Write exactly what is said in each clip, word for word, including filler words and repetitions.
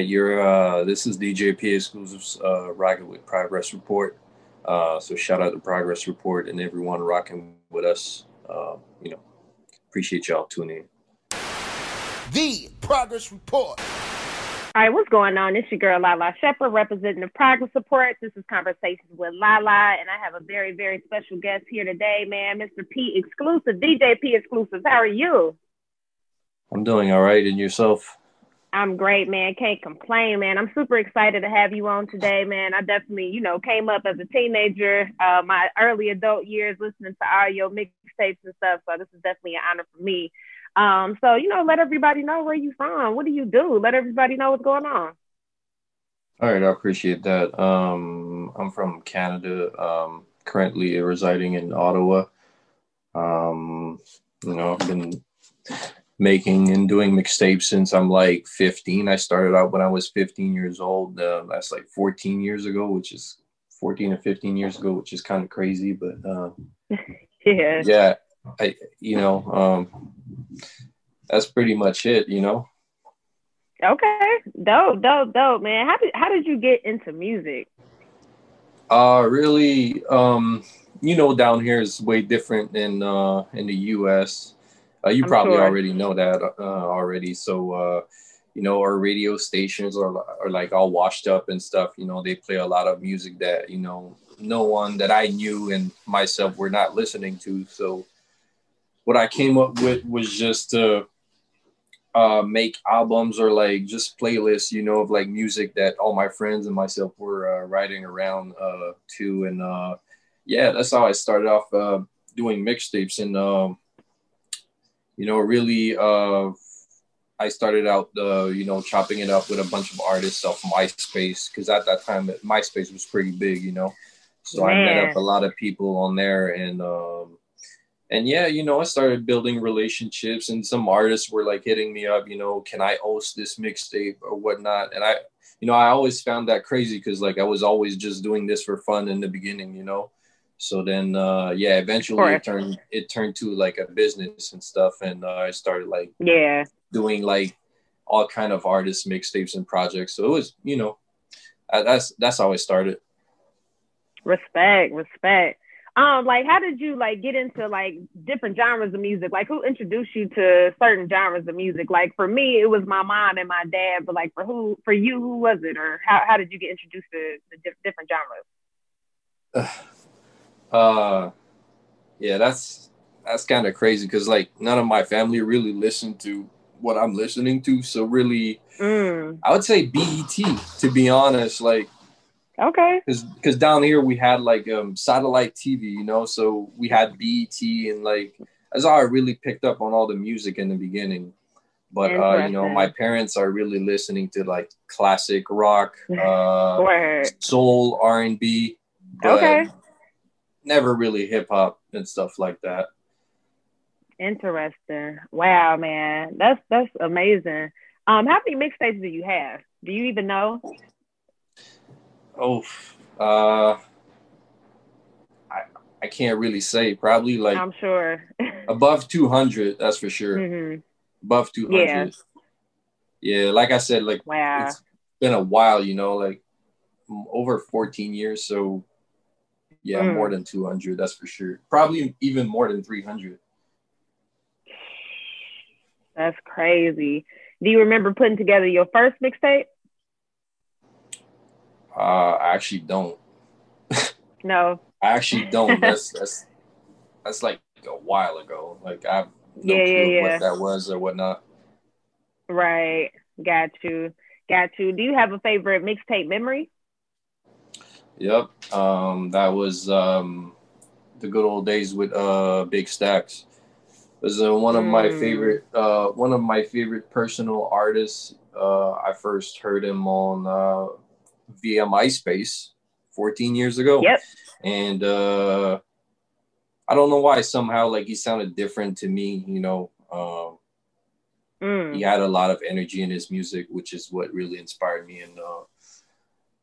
You're uh this is D J P Exclusives uh rocking with Progress Report. Uh so shout out to Progress Report and everyone rocking with us. Uh you know, appreciate y'all tuning in. The Progress Report. All right, what's going on? It's your girl Lala Shepard representing the Progress Report. This is Conversations with Lala, and I have a very, very special guest here today, man, Mister P Exclusive, D J P Exclusives. How are you? I'm doing all right, and yourself? I'm great, man. Can't complain, man. I'm super excited to have you on today, man. I definitely, you know, came up as a teenager, uh, my early adult years, listening to all your mixtapes and stuff. So this is definitely an honor for me. Um, so, you know, let everybody know where you from. What do you do? Let everybody know what's going on. All right. I appreciate that. Um, I'm from Canada, um, currently residing in Ottawa. Um, you know, I've been making and doing mixtapes since I'm like fifteen. I started out when I was fifteen years old. Uh, that's like fourteen years ago, which is fourteen or fifteen years ago, which is kind of crazy, but uh, yeah. yeah, I, you know, um, that's pretty much it, you know? Okay. Dope, dope, dope, man. How did, how did you get into music? Uh, really, um, you know, down here is way different than uh, in the U S Uh, you I'm probably sure. already know that uh, already. So, uh, you know, our radio stations are, are like all washed up and stuff. You know, they play a lot of music that, you know, no one that I knew and myself were not listening to. So what I came up with was just to uh, make albums or like just playlists, you know, of like music that all my friends and myself were uh, riding around uh, to. And uh, yeah, that's how I started off uh, doing mixtapes. And, um, You know, really, uh, I started out, uh, you know, chopping it up with a bunch of artists off MySpace, because at that time, MySpace was pretty big, you know. So Man. I met up a lot of people on there. And, um, and yeah, you know, I started building relationships, and some artists were like hitting me up, you know, can I host this mixtape or whatnot? And I, you know, I always found that crazy because like I was always just doing this for fun in the beginning, you know. So then, uh, yeah, eventually it turned it turned to like a business and stuff. And uh, I started like yeah doing like all kind of artist mixtapes and projects. So it was, you know, that's that's how it started. Respect, respect. Um, like, how did you like get into like different genres of music? Like, who introduced you to certain genres of music? Like, for me, it was my mom and my dad. But like, for who, for you, who was it, or how how did you get introduced to the diff- different genres? Uh, yeah, that's, that's kind of crazy. Cause like none of my family really listened to what I'm listening to. So really, mm. I would say B E T, to be honest, like, okay. Cause, cause down here we had like, um, satellite T V, you know, so we had B E T, and like, that's how I really picked up on all the music in the beginning. But, uh, you know, my parents are really listening to like classic rock, uh, Word. soul, R and B. But, okay. Never really hip hop and stuff like that. Interesting. Wow, man, that's that's amazing. Um, how many mixtapes do you have? Do you even know? Oh, uh, I I can't really say. Probably like I'm sure above two hundred. That's for sure. Mm-hmm. Above two hundred. Yeah. yeah, like I said, like wow. It's, been a while, you know, like over fourteen years. So yeah, mm. more than two hundred, that's for sure. Probably even more than three hundred. That's crazy. Do you remember putting together your first mixtape? Uh, I actually don't. No. I actually don't. That's, that's that's like a while ago. Like I have no yeah, clue yeah, yeah. what that was or whatnot. Right. Got you. Got you. Do you have a favorite mixtape memory? Yep. Um, that was um, the good old days with uh, Big Stacks. It was uh, one of mm. my favorite, uh, one of my favorite personal artists. Uh, I first heard him on uh, via MySpace fourteen years ago. Yep. And uh, I don't know why somehow like he sounded different to me. You know, um, mm. he had a lot of energy in his music, which is what really inspired me. And uh,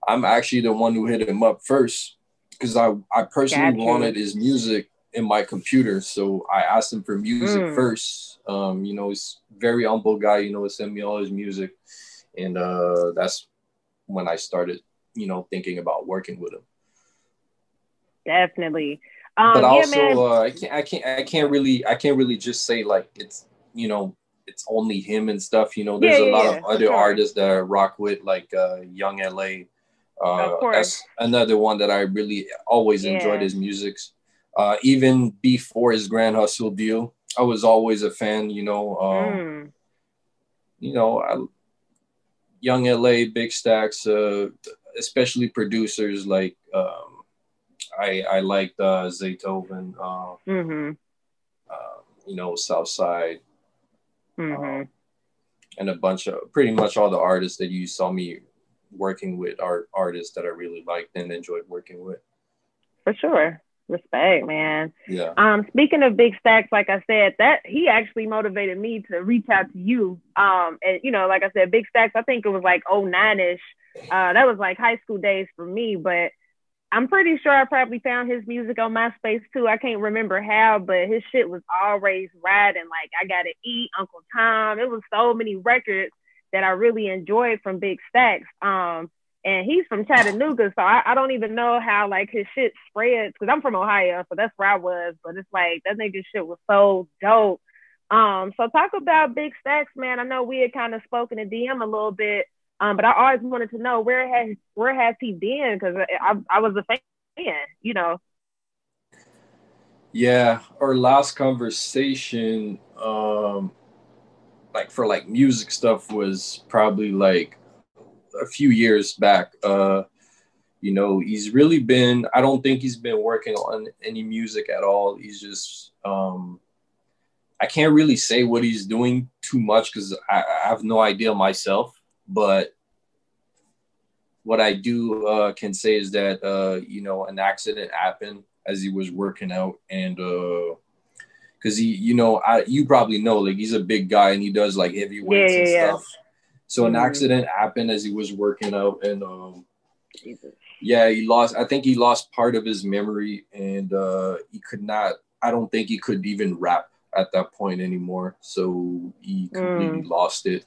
I'm actually the one who hit him up first because I I personally wanted his music in my computer, so I asked him for music mm. first. Um, you know, he's a very humble guy. You know, he sent me all his music, and uh, that's when I started, you know, thinking about working with him. Definitely, um, but also yeah, uh, I can't, I can't, I can't really, I can't really just say like it's, you know, it's only him and stuff. You know, there's yeah, yeah, a lot yeah. of other sure. artists that I rock with, like uh, Yung L A. Uh, that's another one that I really always yeah. enjoyed his music. Uh, even before his Grand Hustle deal, I was always a fan, you know, um, mm. you know, I, Yung L A, Big Stacks, uh, especially producers like, um, I, I liked uh, Zaytoven, uh, mm-hmm. uh, you know, Southside, mm-hmm. um, and a bunch of, pretty much all the artists that you saw me working with are artists that I really liked and enjoyed working with. For sure. Respect, man. Yeah. Um, speaking of Big Stacks, like I said, that he actually motivated me to reach out to you. Um, and you know, like I said, Big Stacks, I think it was like oh nine ish. Uh, that was like high school days for me, but I'm pretty sure I probably found his music on MySpace too. I can't remember how, but his shit was always riding. Like I Gotta Eat, Uncle Tom. It was so many records that I really enjoyed from Big Stacks. Um, And he's from Chattanooga, so I, I don't even know how, like, his shit spreads. Because I'm from Ohio, so that's where I was. But it's like, that nigga's shit was so dope. Um, so talk about Big Stacks, man. I know we had kind of spoken to D M a little bit. Um, but I always wanted to know, where has where has he been? Because I, I, I was a fan, you know. Yeah, our last conversation, um, like, for, like, music stuff was probably, like, a few years back. Uh you know, he's really been, I don't think he's been working on any music at all. He's just um I can't really say what he's doing too much because I, I have no idea myself, but what I do uh can say is that uh you know, an accident happened as he was working out, and uh because he, you know, I you probably know, like, he's a big guy and he does like heavy weights yeah, yeah, and yeah. stuff. So an accident happened as he was working out, and um, yeah, he lost, I think he lost part of his memory, and uh, he could not, I don't think he could even rap at that point anymore. So he completely mm. lost it.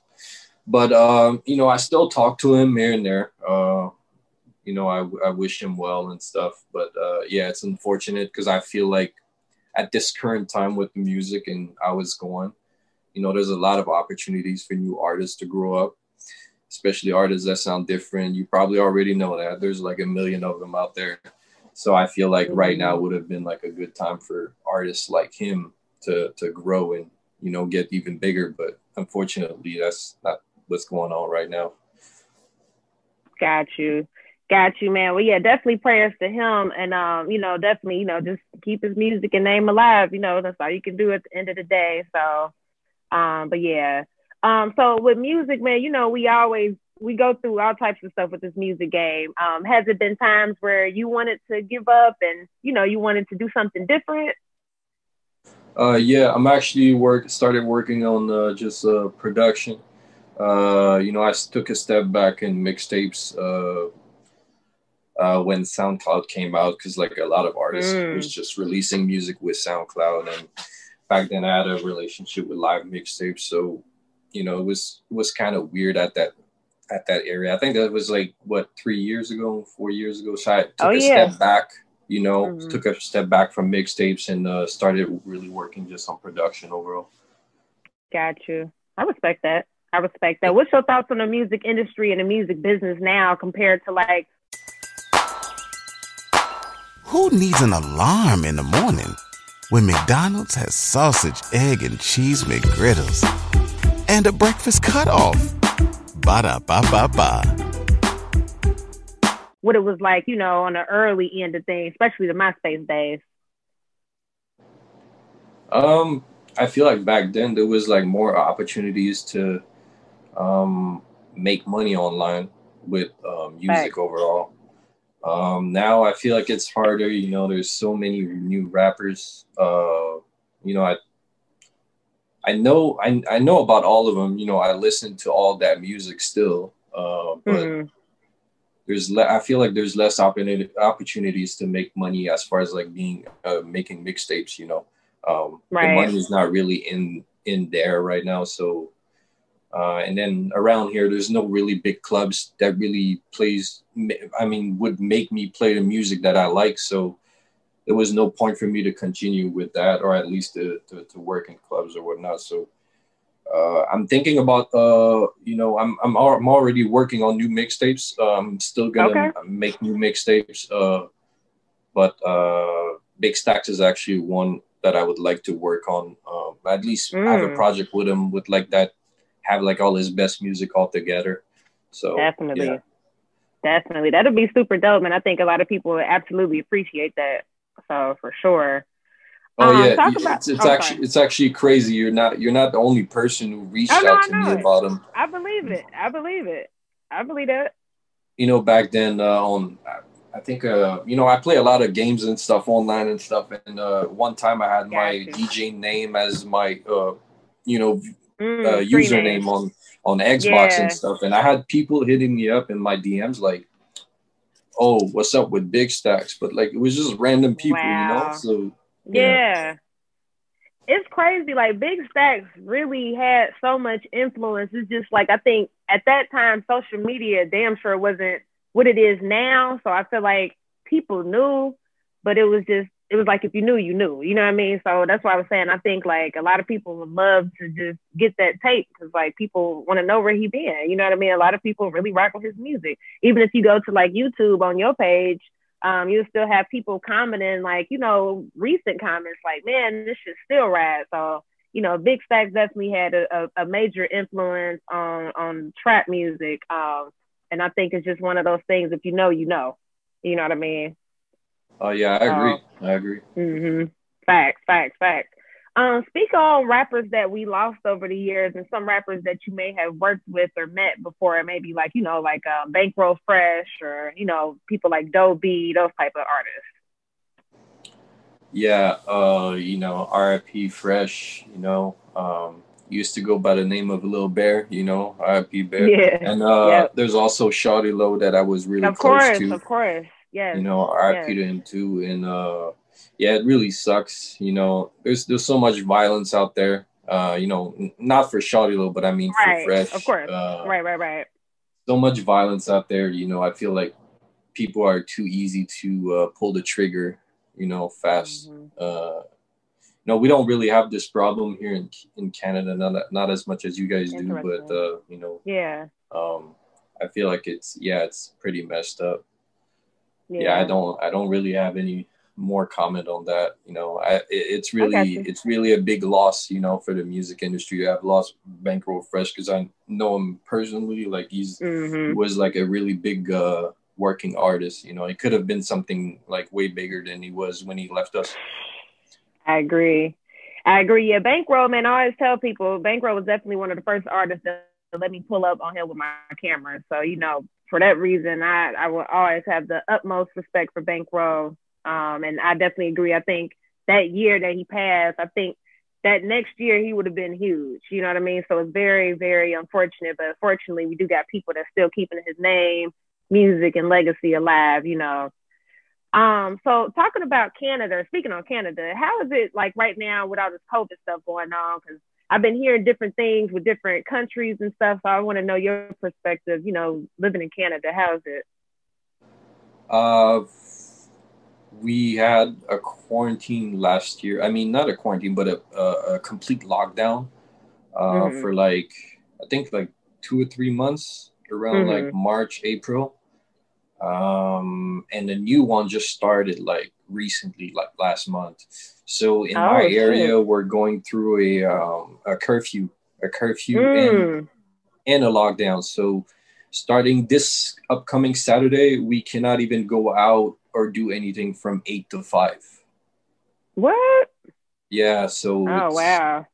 But, um, you know, I still talk to him here and there. Uh, you know, I, I wish him well and stuff. But uh, yeah, it's unfortunate because I feel like at this current time with the music and I was going, you know, there's a lot of opportunities for new artists to grow up, especially artists that sound different. You probably already know that. There's like a million of them out there. So I feel like right now would have been like a good time for artists like him to to grow and, you know, get even bigger. But unfortunately, that's not what's going on right now. Got you. Got you, man. Well, yeah, definitely prayers to him. And, um, you know, definitely, you know, just keep his music and name alive. You know, that's all you can do at the end of the day. So. Um, but yeah, um, so with music, man, you know, we always, we go through all types of stuff with this music game. Um, has it been times where you wanted to give up and, you know, you wanted to do something different? Uh, yeah, I'm actually work, started working on uh, just uh, production. Uh, you know, I took a step back in mixtapes uh, uh, when SoundCloud came out, because like a lot of artists mm. was just releasing music with SoundCloud, and back then I had a relationship with live mixtapes. So, you know, it was, it was kind of weird at that at that area. I think that was like, what, three years ago, four years ago. So I took oh, a yeah. step back, you know, mm-hmm. took a step back from mixtapes and uh, started really working just on production overall. Got you. I respect that. I respect that. What's your thoughts on the music industry and the music business now compared to like... Who needs an alarm in the morning when McDonald's has sausage, egg, and cheese McGriddles and a breakfast cutoff? Ba-da-ba-ba-ba. What it was like, you know, on the early end of things, especially the MySpace days. Um, I feel like back then there was like more opportunities to um, make money online with um, music right. overall. Um, now I feel like it's harder, you know, there's so many new rappers, uh, you know, I, I know, I, I know about all of them, you know, I listen to all that music still, uh, but mm-hmm. there's, le- I feel like there's less opportunity opportunities to make money as far as like being, uh, making mixtapes, you know, um, right. the money's not really in, in there right now. So, Uh, and then around here, there's no really big clubs that really plays, I mean, would make me play the music that I like. So there was no point for me to continue with that, or at least to, to, to work in clubs or whatnot. So uh, I'm thinking about, uh, you know, I'm, I'm I'm already working on new mixtapes. Uh, I'm still going to okay. make new mixtapes. Uh, but uh, Big Stacks is actually one that I would like to work on. Um, at least mm. have a project with him with like that. Have like all his best music all together. So definitely, yeah. definitely, that'll be super dope, and I think a lot of people would absolutely appreciate that. So for sure. Oh um, yeah, talk it's, about, it's, it's okay. actually it's actually crazy. You're not you're not the only person who reached oh, no, out to me it. about him. I believe it. I believe it. I believe that. You know, back then uh, on, I think uh, you know, I play a lot of games and stuff online and stuff. And uh, one time I had Got my you. D J name as my, uh, you know. Mm, uh, username on on Xbox yeah. and stuff, and I had people hitting me up in my D Ms like, "Oh, what's up with Big Stacks?" But like, it was just random people, wow. you know. So yeah. yeah, it's crazy. Like Big Stacks really had so much influence. It's just like I think at that time, social media damn sure wasn't what it is now. So I feel like people knew, but it was just it was like if you knew, you knew. You know what I mean? So that's why I was saying I think, like, a lot of people would love to just get that tape because, like, people want to know where he been. You know what I mean? A lot of people really rock with his music. Even if you go to, like, YouTube on your page, um, you'll still have people commenting, like, you know, recent comments, like, man, this shit still rad. So, you know, Big Stacks definitely had a, a, a major influence on, on trap music. Um, and I think it's just one of those things, if you know, you know. You know what I mean? Oh, uh, yeah, I agree. Um, I agree. Mm-hmm. Facts, facts, facts. Um, speak on rappers that we lost over the years and some rappers that you may have worked with or met before, maybe like, you know, like um, Bankroll Fresh or, you know, people like Doe B, those type of artists. Yeah, uh, you know, R I P Fresh, you know, um, used to go by the name of Lil Bear, you know, R I P Bear. Yeah. And uh, yep. there's also Shawty Low that I was really of close course, to. Of course, of course. Yeah, you know, R I P to him too, and uh, yeah, it really sucks. You know, there's there's so much violence out there. Uh, you know, n- not for Shawty Low, but I mean right. for Fresh, of course. Uh, right, right, right. So much violence out there. You know, I feel like people are too easy to uh, pull the trigger. You know, fast. Mm-hmm. Uh, no, we don't really have this problem here in in Canada. Not not as much as you guys do, but uh, you know, yeah. Um, I feel like it's yeah, it's pretty messed up. Yeah. yeah, I don't, I don't really have any more comment on that. You know, I, it, it's really, it's really a big loss, you know, for the music industry. I've lost Bankroll Fresh because I know him personally. Like he's mm-hmm. he was like a really big uh, working artist. You know, it could have been something like way bigger than he was when he left us. I agree. I agree. Yeah, Bankroll, man. I always tell people Bankroll was definitely one of the first artists that let me pull up on him with my camera. So you know. For that reason, I, I will always have the utmost respect for Bankroll. Um, and I definitely agree. I think that year that he passed, I think that next year he would have been huge. You know what I mean? So it's very, very unfortunate. But fortunately, we do got people that's still keeping his name, music, and legacy alive, you know. Um, so talking about Canada, speaking on Canada, how is it like right now with all this COVID stuff going on? Because I've been hearing different things with different countries and stuff. So I want to know your perspective, you know, living in Canada. How's it? Uh, we had a quarantine last year. I mean, not a quarantine, but a, a, a complete lockdown uh, mm-hmm. for like, I think like two or three months around mm-hmm. like March, April. Um, and the new one just started like recently, like last month. So in oh, our shit. area, we're going through a um, a curfew, a curfew mm. and, and a lockdown. So starting this upcoming Saturday, we cannot even go out or do anything from eight to five. What? Yeah. So oh wow.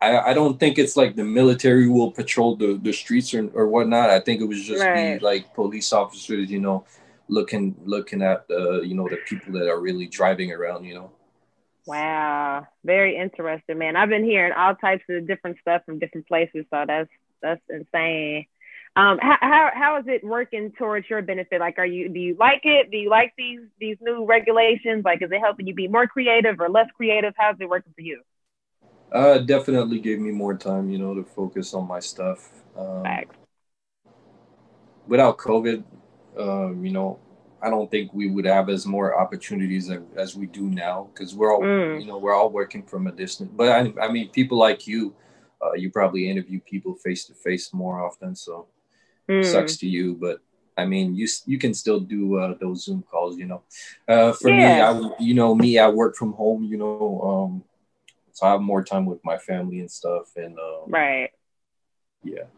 I, I don't think it's like the military will patrol the, the streets or, or whatnot. I think it was just right. the like police officers, you know, looking looking at the, you know, the people that are really driving around, you know. Wow. Very interesting, man. I've been hearing all types of different stuff from different places. So that's that's insane. Um, how, how how is it working towards your benefit? Like, are you do you like it? Do you like these these new regulations? Like, is it helping you be more creative or less creative? How's it working for you? Uh, definitely gave me more time, you know, to focus on my stuff. Um, Facts. Without COVID, uh, you know, I don't think we would have as more opportunities as, as we do now, because we're all, mm. you know, we're all working from a distance. But I, I mean, people like you, uh, you probably interview people face to face more often, so mm. sucks to you. But I mean, you you can still do uh, those Zoom calls, you know. Uh, for yeah. me, I, you know, me, I work from home, you know. Um, So I have more time with my family and stuff, and um, right, yeah.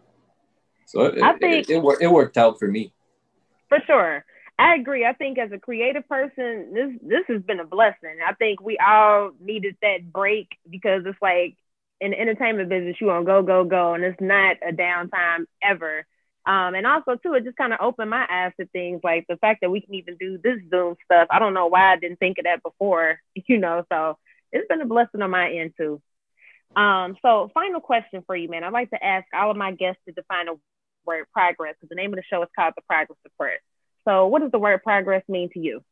So it, I think it, it, it worked out for me. For sure, I agree. I think as a creative person, this this has been a blessing. I think we all needed that break, because it's like in the entertainment business, you on go go go, and it's not a downtime ever. Um, and also too, it just kind of opened my eyes to things like the fact that we can even do this Zoom stuff. I don't know why I didn't think of that before, you know. So it's been a blessing on my end too. Um, so final question for you, man. I'd like to ask all of my guests to define the word progress, because the name of the show is called The Progress Report. So what does the word progress mean to you?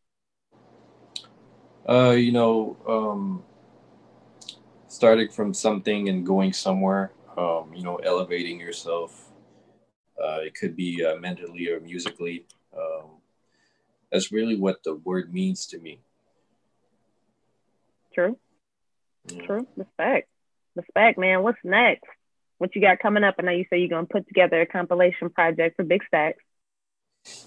Uh, you know, um, starting from something and going somewhere, um, you know, elevating yourself. Uh, it could be uh, mentally or musically. Um, that's really what the word means to me. True. True. Respect. Respect, man. What's next? What you got coming up? I know you say you're going to put together a compilation project for Big Stacks.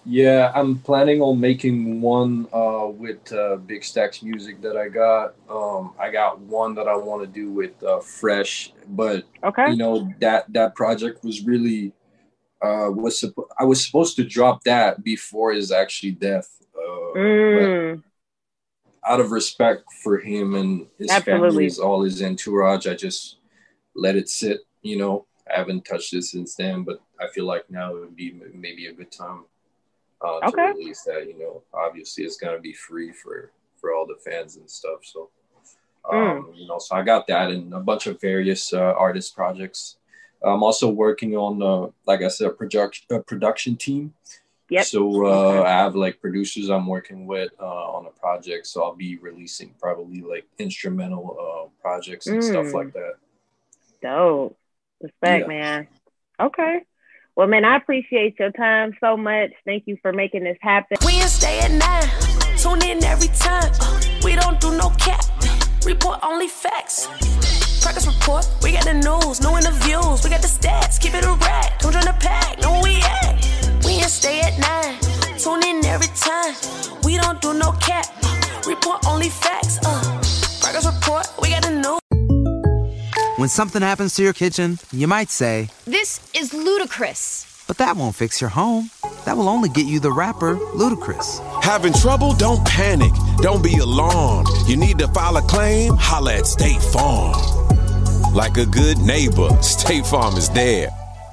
Yeah, I'm planning on making one uh, with uh, Big Stacks music that I got. Um, I got one that I want to do with uh, Fresh, but okay. you know, that that project was really uh, was supp- I was supposed to drop that before his actually death. Uh, mm. but- Out of respect for him and his Absolutely. family, all his entourage, I just let it sit. You know, I haven't touched it since then, but I feel like now it would be maybe a good time uh, okay. to release that. You know, obviously it's gonna be free for for all the fans and stuff. So, um, mm. you know, so I got that and a bunch of various uh, artist projects. I'm also working on, uh, like I said, a production a production team. Yep. So uh, I have like producers I'm working with uh, on a project. So I'll be releasing probably like instrumental uh, projects and mm. stuff like that. Dope. Respect, yeah. man. Okay. Well, man, I appreciate your time so much. Thank you for making this happen. Wednesday at nine. Tune in every time. We don't do no cap. Report only facts. Progress Report. We got the news. New interviews. We got the stats. Keep it a rack. Don't join the pack. Know where we at. Stay at nine, tune in every time. We don't do no cap, report only facts. Uh, Progress Report, we got a new. When something happens to your kitchen, you might say, "This is ludicrous." But that won't fix your home. That will only get you the rapper Ludicrous. Having trouble? Don't panic. Don't be alarmed. You need to file a claim? Holla at State Farm. Like a good neighbor, State Farm is there.